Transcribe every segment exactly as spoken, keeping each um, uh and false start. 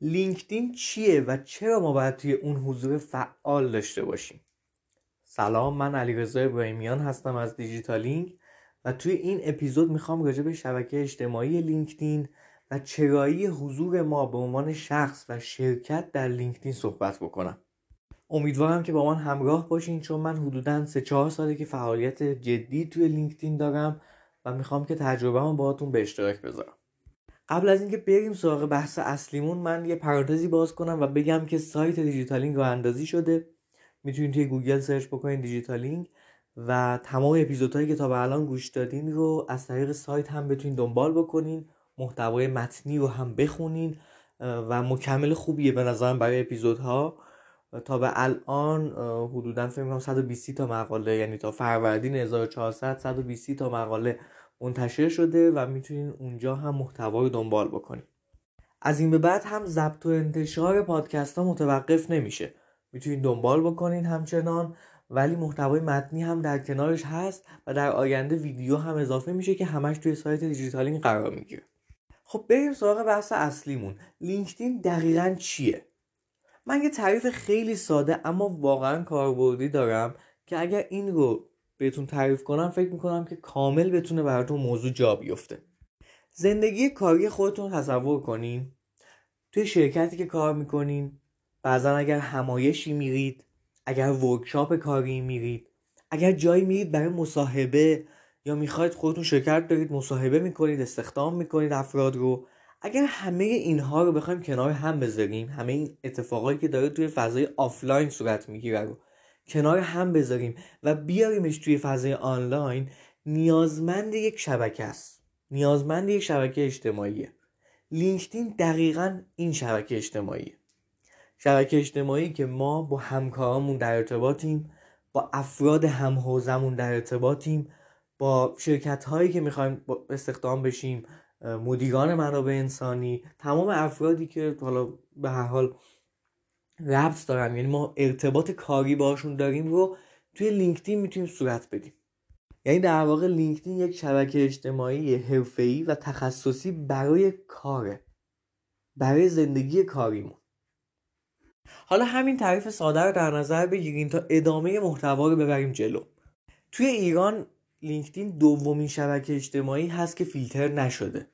لینکدین چیه و چرا ما باید توی اون حضور فعال داشته باشیم؟ سلام، من علی رضای ابراهیمیان هستم از دیجیتالینگ و توی این اپیزود میخوام راجع به شبکه اجتماعی لینکدین و چرایی حضور ما به عنوان شخص و شرکت در لینکدین صحبت بکنم. امیدوارم که با من همراه باشین، چون من حدوداً سه چهار ساله که فعالیت جدی توی لینکدین دارم و میخوام که تجربه‌مو باهاتون به اشتراک بذارم. قبل از اینکه بریم سراغ بحث اصلیمون، من یه پرانتزی باز کنم و بگم که سایت دیجیتالینگ راه اندازی شده. میتونید توی گوگل سرچ بکنید دیجیتالینگ و تمام اپیزودهایی که تا به الان گوش دادین رو از طریق سایت هم بتونید دنبال بکنین، محتوای متنی رو هم بخونین و مکمل خوبیه به نظرم برای اپیزودها. تا به الان حدوداً فکر می‌کنم صد و بیست تا مقاله، یعنی تا فروردین هزار و چهارصد صد و بیست تا مقاله منتشر شده و میتونین اونجا هم محتوا رو دنبال بکنین. از این به بعد هم ضبط و انتشار پادکست ها متوقف نمیشه، میتونین دنبال بکنین همچنان، ولی محتوای متنی هم در کنارش هست و در آینده ویدیو هم اضافه میشه که همش توی سایت دیجیتالینگ قرار میگیره. خب بریم سراغ بحث اصلیمون. لینکدین دقیقاً چیه؟ من یه تعریف خیلی ساده اما واقعاً کاربردی دارم که اگر این رو بهتون تعریف کنم فکر میکنم که کامل بتونه براتون موضوع جا بیفته. زندگی کاری خودتون تصور کنین، توی شرکتی که کار میکنین، بعضا اگر همایشی میرید، اگر ورکشاپ کاری میرید، اگر جایی میرید برای مصاحبه یا میخواید خودتون شرکت دارید مصاحبه میکنید، استخدام میکنید افراد رو، اگر همه اینها رو بخوایم کنار هم بذاریم، همه این اتفاقایی که داره توی فضای آفلاین صورت میگیره رو کنار هم بذاریم و بیاریمش توی فضای آنلاین، نیازمند یک شبکه است، نیازمند یک شبکه اجتماعیه. لینکدین دقیقاً این شبکه اجتماعیه. شبکه اجتماعی که ما با همکارامون در ارتباطیم، با افراد هم‌حوزه‌مون در ارتباطیم، با شرکت‌هایی که می‌خوایم استخدام بشیم، مدیران منابع انسانی، تمام افرادی که حالا به هر حال ربط دارن، یعنی ما ارتباط کاری باشون داریم رو توی لینکدین میتونیم صورت بدیم. یعنی در واقع لینکدین یک شبکه اجتماعی حرفه‌ای و تخصصی برای کاره، برای زندگی کاریمون. حالا همین تعریف ساده رو در نظر بگیریم تا ادامه محتوا رو ببریم جلو. توی ایران لینکدین دومین شبکه اجتماعی هست که فیلتر نشده،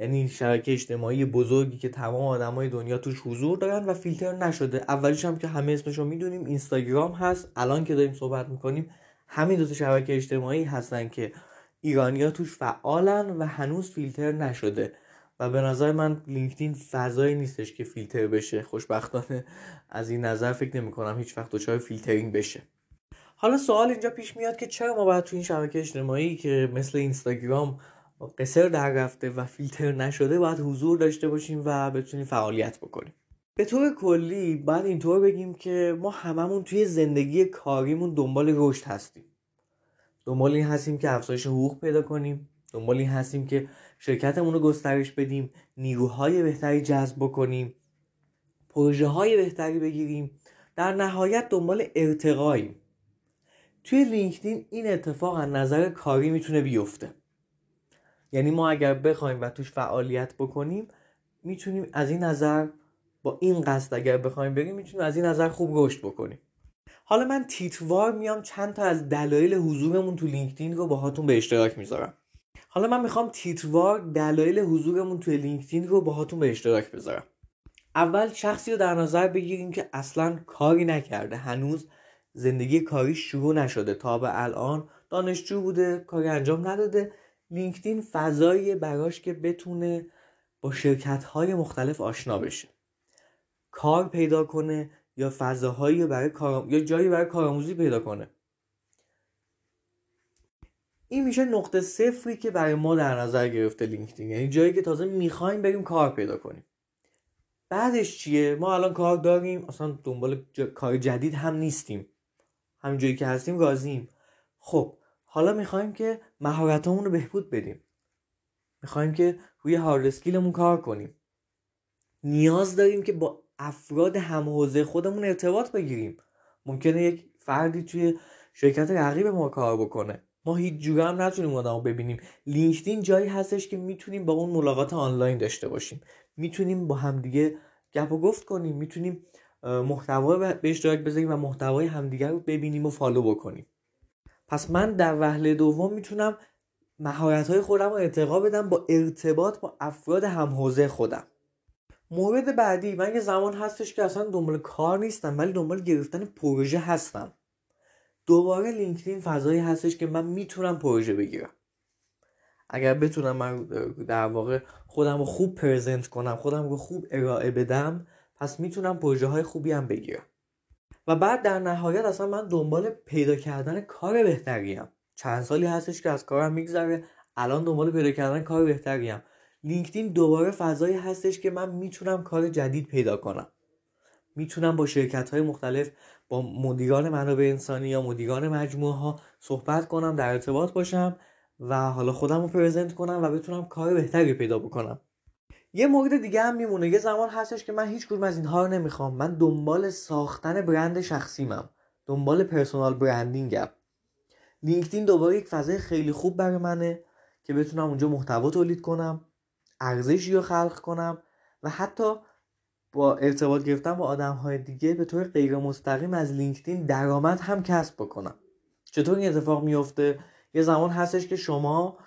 یعنی شبکه اجتماعی بزرگی که تمام آدمای دنیا توش حضور دارن و فیلتر نشده. اولیش هم که همه اسمشو میدونیم اینستاگرام هست. الان که داریم صحبت میکنیم همین دو تا شبکه اجتماعی هستن که ایرانی‌ها توش فعالن و هنوز فیلتر نشده و به نظر من لینکدین فضایی نیستش که فیلتر بشه. خوشبختانه از این نظر فکر نمی‌کنم هیچ وقت دچار فیلترینگ بشه. حالا سوال اینجا پیش میاد که چرا ما باید تو این شبکه اجتماعی که مثل اینستاگرام قصر در رفته و فیلتر نشده باید حضور داشته باشیم و بتونیم فعالیت بکنیم؟ به طور کلی باید اینطور بگیم که ما هممون توی زندگی کاریمون دنبال رشد هستیم، دنبال این هستیم که افزایش حقوق پیدا کنیم، دنبال این هستیم که شرکتمون رو گسترش بدیم، نیروهای بهتری جذب بکنیم، پروژه‌های بهتری بگیریم، در نهایت دنبال ارتقاییم. توی لینکدین این اتفاق از نظر کاری میتونه بیفته، یعنی ما اگر بخوایم و توش فعالیت بکنیم میتونیم از این نظر با این قصد اگر بخوایم بریم میتونیم از این نظر خوب رشد بکنیم. حالا من تیتوار میام چند تا از دلایل حضورمون تو لینکدین رو باهاتون به اشتراک میذارم. حالا من میخوام تیتوار دلایل حضورمون تو لینکدین رو باهاتون به اشتراک بذارم. اول شخصی رو در نظر بگیریم که اصلاً کاری نکرده، هنوز زندگی کاری شروع نشده، تا به الان دانشجو بوده، کاری انجام نداده. لینکدین فضایی براش که بتونه با شرکت‌های مختلف آشنا بشه، کار پیدا کنه یا فضاهایی برای کار یا جایی برای کارآموزی پیدا کنه. این میشه نقطه صفری که برای ما در نظر گرفته لینکدین، یعنی جایی که تازه می‌خوایم بریم کار پیدا کنیم. بعدش چیه؟ ما الان کار داریم، اصلا دنبال جا... کار جدید هم نیستیم، همین جایی که هستیم راضییم. خب حالا میخوایم که مهارتامون رو بهبود بدیم، میخوایم که روی هارد اسکیلمون کار کنیم، نیاز داریم که با افراد هم‌حوزه خودمون ارتباط بگیریم. ممکنه یک فردی توی شرکت رقیب ما کار بکنه، ما هیچ جوره هم نتونیم آدمو ببینیم. لینکدین جایی هستش که میتونیم با اون ملاقات آنلاین داشته باشیم، میتونیم با همدیگه گپ و گفت کنیم، میتونیم محتوا به اشتراک بذاریم و محتوای همدیگر رو ببینیم و فالو بکنیم. پس من در وهله دوم میتونم مهارت‌های خودم رو ارتقا بدم با ارتباط با افراد همحوزه خودم. مورد بعدی، من یه زمان هستش که اصلا دنبال کار نیستم ولی دنبال گرفتن پروژه هستم. دوباره لینکدین فضایی هستش که من میتونم پروژه بگیرم. اگر بتونم من در واقع خودم رو خوب پرزنت کنم، خودم رو خوب ارائه بدم، پس میتونم پروژه های خوبی هم بگیرم. و بعد در نهایت اصلا من دنبال پیدا کردن کار بهتریم. چند سالی هستش که از کارم میگذره، الان دنبال پیدا کردن کار بهتریم. لینکدین دوباره فضایی هستش که من میتونم کار جدید پیدا کنم. میتونم با شرکت‌های مختلف، با مدیران منابع انسانی یا مدیران مجموعه‌ها صحبت کنم، در ارتباط باشم و حالا خودم رو پرزنت کنم و بتونم کار بهتری پیدا بکنم. یه مورد دیگه هم میمونه، یه زمان هستش که من هیچ کدوم از اینها رو نمیخوام. من دنبال ساختن برند شخصیمم، دنبال پرسونال برندینگم. لینکدین دوباره یک فضای خیلی خوب برای منه که بتونم اونجا محتوا تولید کنم، ارزشی رو خلق کنم و حتی با ارتباط گرفتن با آدم‌های دیگه به طور غیر مستقیم از لینکدین درآمد هم کسب بکنم. چطور این اتفاق میفته؟ یه زمان هستش که شما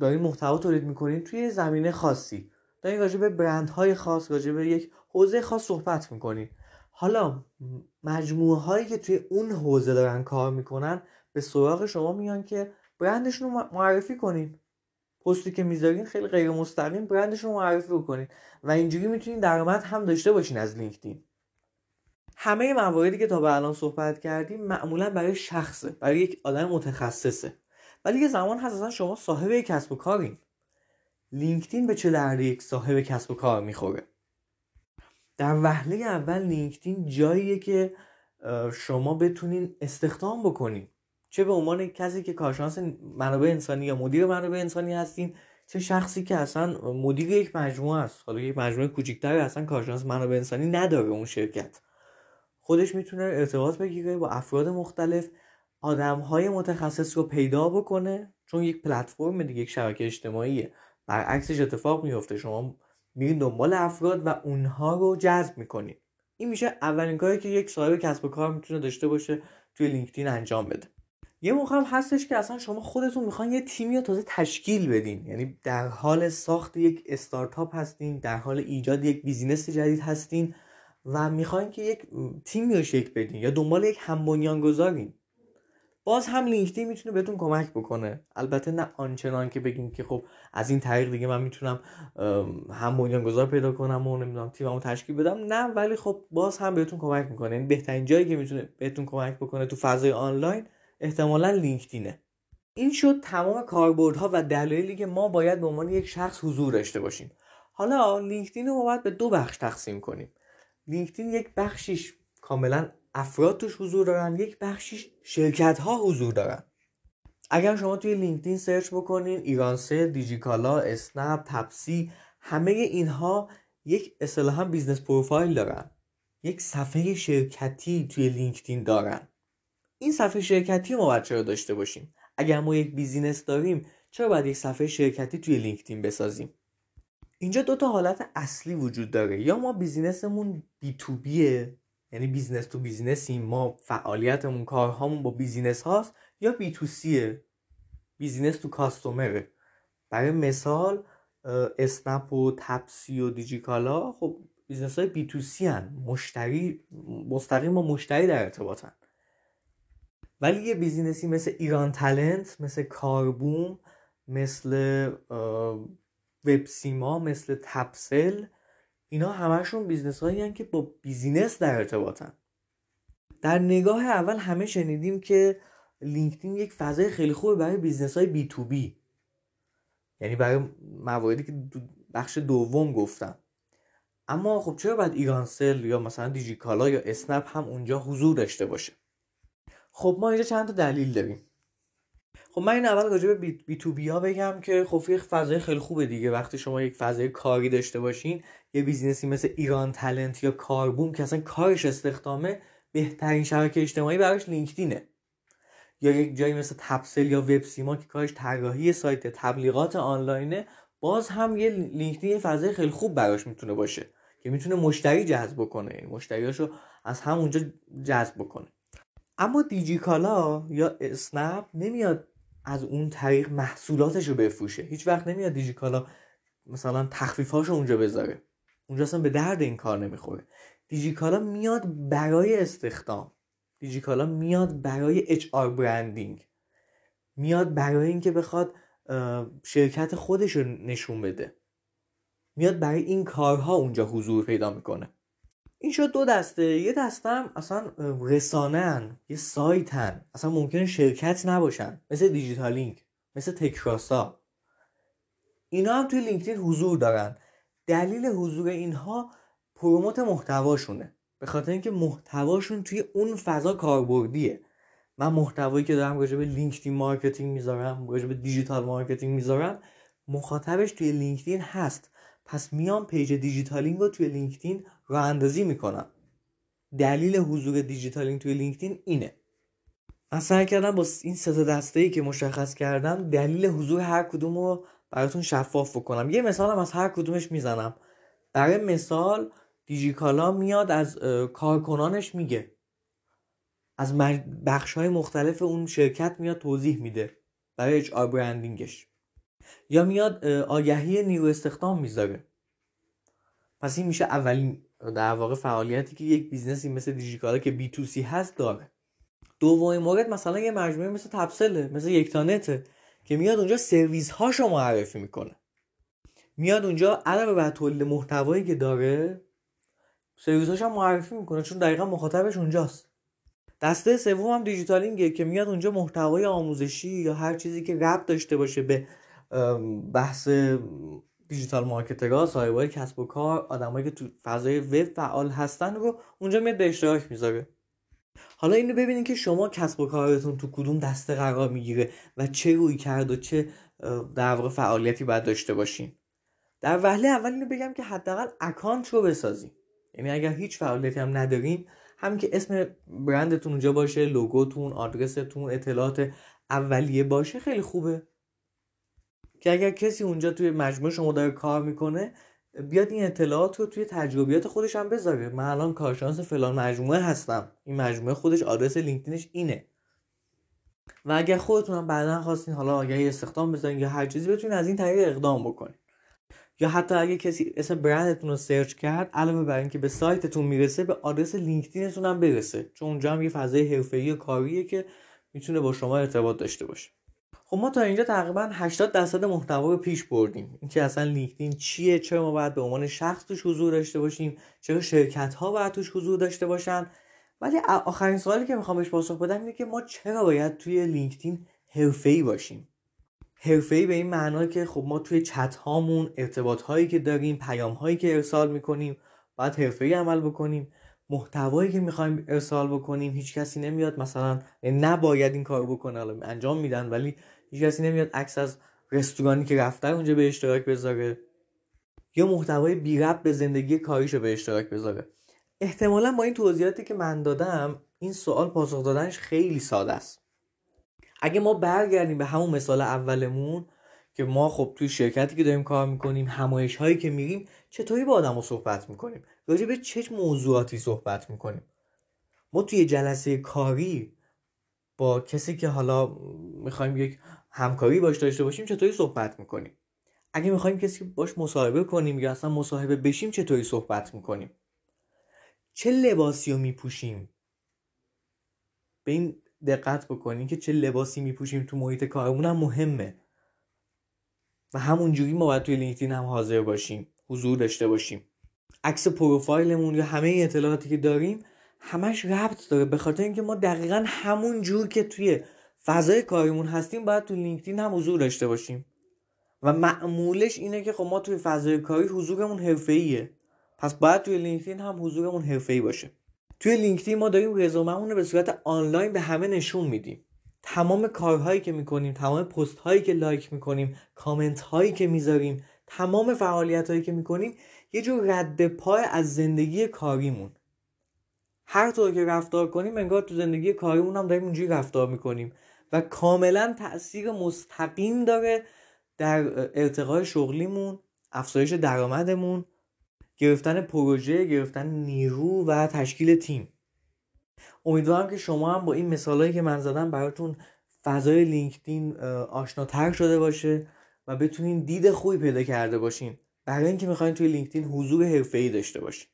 دارین محتوا تولید میکنین توی زمینه خاصی، دارین راجع به برندهای خاص، راجع به یک حوزه خاص صحبت میکنین. حالا مجموعه‌هایی که توی اون حوزه دارن کار میکنن به سراغ شما میان که برندشون رو معرفی کنین. پستی که میذارین خیلی غیر مستقیم برندشون رو معرفی بکنین و اینجوری میتونین درآمد هم داشته باشین از لینکدین. همه مواردی که تا به الان صحبت کردیم معمولا برای شخصه، برای یک آدم متخصصه. ولی یه زمان هست اصلا شما صاحب یک کسب و کارین. لینکدین به چه دردی یک صاحب کسب و کار میخوره؟ در وهله اول لینکدین جاییه که شما بتونین استخدام بکنین، چه به عنوان کسی که کارشناس منابع انسانی یا مدیر منابع انسانی هستین، چه شخصی که اصلا مدیر یک مجموعه است، حالا یک مجموعه کوچیک‌تر اصلا کارشناس منابع انسانی نداره اون شرکت. خودش میتونه ارتباط بگیره با افراد مختلف، آدم‌های متخصص رو پیدا بکنه، چون یک پلتفرم دیگه، یک شبکه اجتماعیه. برعکسش اتفاق میفته، شما میرین دنبال افراد و اونها رو جذب میکنین. این میشه اولین کاری که یک صاحب کسب و کار میتونه داشته باشه توی لینکدین انجام بده. یه موقع هم هستش که اصلا شما خودتون میخواین یه تیمی رو تازه تشکیل بدین، یعنی در حال ساخت یک استارتاپ هستین، در حال ایجاد یک بیزینس جدید هستین و میخواین که یک تیمی رو شکل بدین یا دنبال یک همبنیانگذارین. باز هم لینکدین میتونه بهتون کمک بکنه، البته نه آنچنان که بگین که خب از این طریق دیگه من میتونم همبنیانگذار پیدا کنم و نمیدونم تیممو تشکیل بدم، نه، ولی خب باز هم بهتون کمک میکنه. یعنی بهترین جایی که میتونه بهتون کمک بکنه تو فضای آنلاین احتمالاً لینکدینه. این شد تمام کاربردها و دلایلی که ما باید به عنوان یک شخص حضور داشته باشیم. حالا لینکدین رو باید به دو بخش تقسیم کنیم. لینکدین یک بخشیش کاملاً افراد توش حضور دارن، یک بخشیش شرکت‌ها حضور دارن. اگر شما توی لینکدین سرچ بکنین، ایرانسل، دیجیکالا، اسنپ، تپسی، همه اینها یک اصطلاحاً بیزنس پروفایل دارن. یک صفحه شرکتی توی لینکدین دارن. این صفحه شرکتی ما باید چرا داشته باشیم؟ اگر ما یک بیزینس داریم چرا باید یک صفحه شرکتی توی لینکدین بسازیم؟ اینجا دو تا حالت اصلی وجود داره. یا ما بیزینسمون بی تو بیه، یعنی بیزینس تو بیزینسیم، ما فعالیتمون، کارهامون با بیزینس هاست، یا بی تو سیه، بیزینس تو کاستومره. برای مثال اسنپ و تپسی و دیجیکالا خب بیزینس های بی تو سی هن، مشتری مستقیم با مشتری در ارتباطن. ولی یه بیزینسی مثل ایران تالنت، مثل کاربوم، مثل وب سیما، مثل تپسل، اینا همشون بیزنس هایی هن که با بیزینس در ارتباطن. در نگاه اول همه شنیدیم که لینکدین یک فضای خیلی خوبه برای بیزنس های بی تو بی، یعنی برای مواردی که بخش دوم گفتم. اما خب چرا باید ایرانسل یا مثلا دیجیکالا یا اسنپ هم اونجا حضور داشته باشه؟ خب ما اینجا چند تا دلیل داریم. خب من این اول راجع به بی تو بی ها بگم که خب یک فضای خیلی خوبه دیگه. وقتی شما یک فضای کاری داشته باشین، یه بیزینسی مثل ایران تالنت یا کاربوم که اصلا کارش استخدامه، بهترین شبکه اجتماعی براش لینکدینه. یا یک جایی مثل تپسل یا وب سیما که کارش طراحی سایت تبلیغات آنلاینه، باز هم یه لینکدین فضای خیلی خوب براش میتونه باشه که میتونه مشتری جذب کنه، مشتریاشو از همونجا جذب کنه. اما دیجیکالا یا اسنپ نمیاد از اون طریق محصولاتشو بفروشه، هیچ وقت نمیاد دیجیکالا مثلا تخفیفاشو اونجا بذاره، اونجا اصلا به درد این کار نمیخوره. دیجیکالا میاد برای استخدام، دیجیکالا میاد برای اچ آر برندینگ، میاد برای اینکه بخواد شرکت خودشو نشون بده، میاد برای این کارها اونجا حضور پیدا میکنه. این شد دو دسته. یه دسته هم اصلا رسانه‌ن، یه سایتن، اصلا ممکنه شرکت نباشن، مثل دیجیتالینگ، مثل تکراسا. اینا هم توی لینکدین حضور دارن. دلیل حضور اینها پروموت محتواشونه، به خاطر اینکه محتواشون توی اون فضا کاربردیه. من محتوایی که دارم راجع به لینکدین مارکتینگ میذارم، راجع به دیجیتال مارکتینگ میذارم، مخاطبش توی لینکدین هست، پس میام پیج دیجیتالینگ رو توی لینکدین راه اندازی میکنم. دلیل حضور دیجیتالینگ توی لینکدین اینه. من سعی کردم با این سه تا دسته‌ای که مشخص کردم دلیل حضور هر کدوم رو براتون شفاف بکنم. یه مثالم از هر کدومش میزنم. برای مثال دیجیکالا میاد از کارکنانش میگه، از بخش‌های مختلف اون شرکت میاد توضیح میده برای اچ آر برندینگش، یا میاد آگهی نیرو استخدام میذاره. پس این میشه اولین در واقع فعالیتی که یک بیزنسی مثل دیجیکالا که بی تو سی هست داره. دومین مورد مثلا یه مجموعه مثل تپسل، مثل یک تالنت، که میاد اونجا سرویس هاشو معرفی میکنه. میاد اونجا علاوه بر تولید محتوایی که داره، سرویس هاشو معرفی میکنه، چون دقیقاً مخاطبش اونجاست. دسته سوم هم دیجیتالینگه که میاد اونجا محتوای آموزشی یا هر چیزی که ربط داشته باشه به بحث دیجیتال مارکترها، صاحبای کسب و کار، آدمایی که تو فضای وب فعال هستن رو اونجا میاد به اشتراک میذاره. حالا اینو ببینید که شما کسب و کارتون تو کدوم دسته قرار میگیره و چه روی کرد و چه در واقع فعالیتی باید داشته باشین. در وهله اول اینو بگم که حداقل اکانت رو بسازین. یعنی اگر هیچ فعالیتی هم ندارین، هم که اسم برندتون اونجا باشه، لوگوتون، آدرستون، اطلاعات اولیه باشه، خیلی خوبه که اگر کسی اونجا توی مجموعه شما داره کار میکنه، بیاد این اطلاعات رو توی تجربیات خودش هم بذاره. من الان کارشناس فلان مجموعه هستم، این مجموعه خودش آدرس لینکدینش اینه. و اگر خودتون هم بعداً خواستین حالا آگهی استخدام بذارین یا هر چیزی، بتونین از این طریق اقدام بکنین. یا حتی اگه کسی اسم برندتون رو سرچ کرد، علاوه بر اینکه به سایتتون میرسه، به آدرس لینکدینتون هم برسه، چون اونجا هم یه فضای حرفه‌ای و کاریه که میتونه با شما ارتباط داشته باشه. خب ما تا اینجا تقریبا هشتاد درصد محتوا رو پیش بردیم. اینکه اصلا لینکدین چیه، چرا ما باید به عنوان شخص توش حضور داشته باشیم، چرا شرکت ها باید توش حضور داشته باشن. ولی آخرین سوالی که میخوام بهش پاسخ بدم اینه که ما چرا باید توی لینکدین حرفه‌ای باشیم؟ حرفه‌ای به این معنی که خب ما توی چت هامون، ارتباط هایی که داریم، پیام هایی که ارسال میکنیم، باید حرفه‌ای عمل بکنیم. محتوایی که میخوایم ارسال بکنیم، هیچ کسی نمیاد مثلا نباید این کارو بکنه، الان انجام میدن، ولی هیچ کسی نمیاد عکس از رستورانی که رفته اونجا به اشتراک بذاره، یا محتوای بی ربط به زندگی کاریشو به اشتراک بذاره. احتمالاً با این توضیحاتی که من دادم، این سوال پاسخ دادنش خیلی ساده است. اگه ما برگردیم به همون مثال اولمون که ما خب توی شرکتی که داریم کار میکنیم، همایش هایی که میریم، چطوری با آدمو صحبت میکنیم، راجع به چه موضوعاتی صحبت میکنیم. ما توی جلسه کاری با کسی که حالا میخوایم یک همکاری باش داشته باشیم چطوری صحبت میکنیم؟ اگه میخوایم کسی باش مصاحبه کنیم یا اصلا مصاحبه بشیم چطوری صحبت میکنیم؟ چه لباسی رو میپوشیم؟ به این دقت بکنیم که چه لباسی میپوشیم تو محیط کارمون هم مهمه، و همونجوری ما باید توی لینکدین هم حاضر باشیم، حضور داشته باشیم. عکس پروفایلمون یا همه اطلاعاتی که داریم همش ربط داره، به خاطر اینکه ما دقیقاً همون جور که توی فضای کاریمون هستیم باید تو لینکدین هم حضور داشته باشیم. و معمولش اینه که خب ما توی فضای کاری حضورمون حرفه‌ایه، پس باید توی لینکدین هم حضورمون حرفه‌ای باشه. توی لینکدین ما داریم رزوممون رو به صورت آنلاین به همه نشون میدیم. تمام کارهایی که میکنیم، تمام پست‌هایی که لایک میکنیم، کامنت‌هایی که میذاریم، تمام فعالیت‌هایی که میکنیم، یه جور رد پای از زندگی کاریمون. هر طور که رفتار کنیم انگار تو زندگی کاریمون هم داریم اونجوری رفتار میکنیم و کاملا تأثیر مستقیم داره در ارتقای شغلیمون، افزایش درآمدمون گرفتن پروژه، گرفتن نیرو و تشکیل تیم. امیدوارم که شما هم با این مثالایی که من زدم براتون فضای لینکدین آشناتر شده باشه و بتونین دید خوبی پیدا کرده باشین برای اینکه میخواین توی لینکدین حضور حرفه‌ای داشته باشین.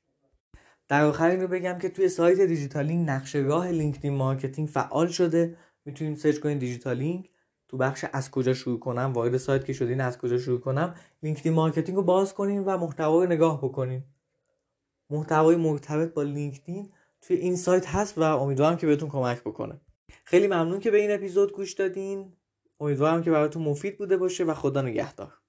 در آخر اینو بگم که توی سایت دیجیتالینگ نقشه راه لینکدین مارکتینگ فعال شده. میتونین سرچ کنین دیجیتالینگ، تو بخش از کجا شروع کنم وارد سایت که شدین از کجا شروع کنم لینکدین مارکتینگ رو باز کنین و محتوا رو نگاه بکنین. محتوای مرتبط با لینکدین توی این سایت هست و امیدوارم که بهتون کمک بکنه. خیلی ممنون که به این اپیزود گوش دادین. امیدوارم که براتون مفید بوده باشه و خدا نگهدار.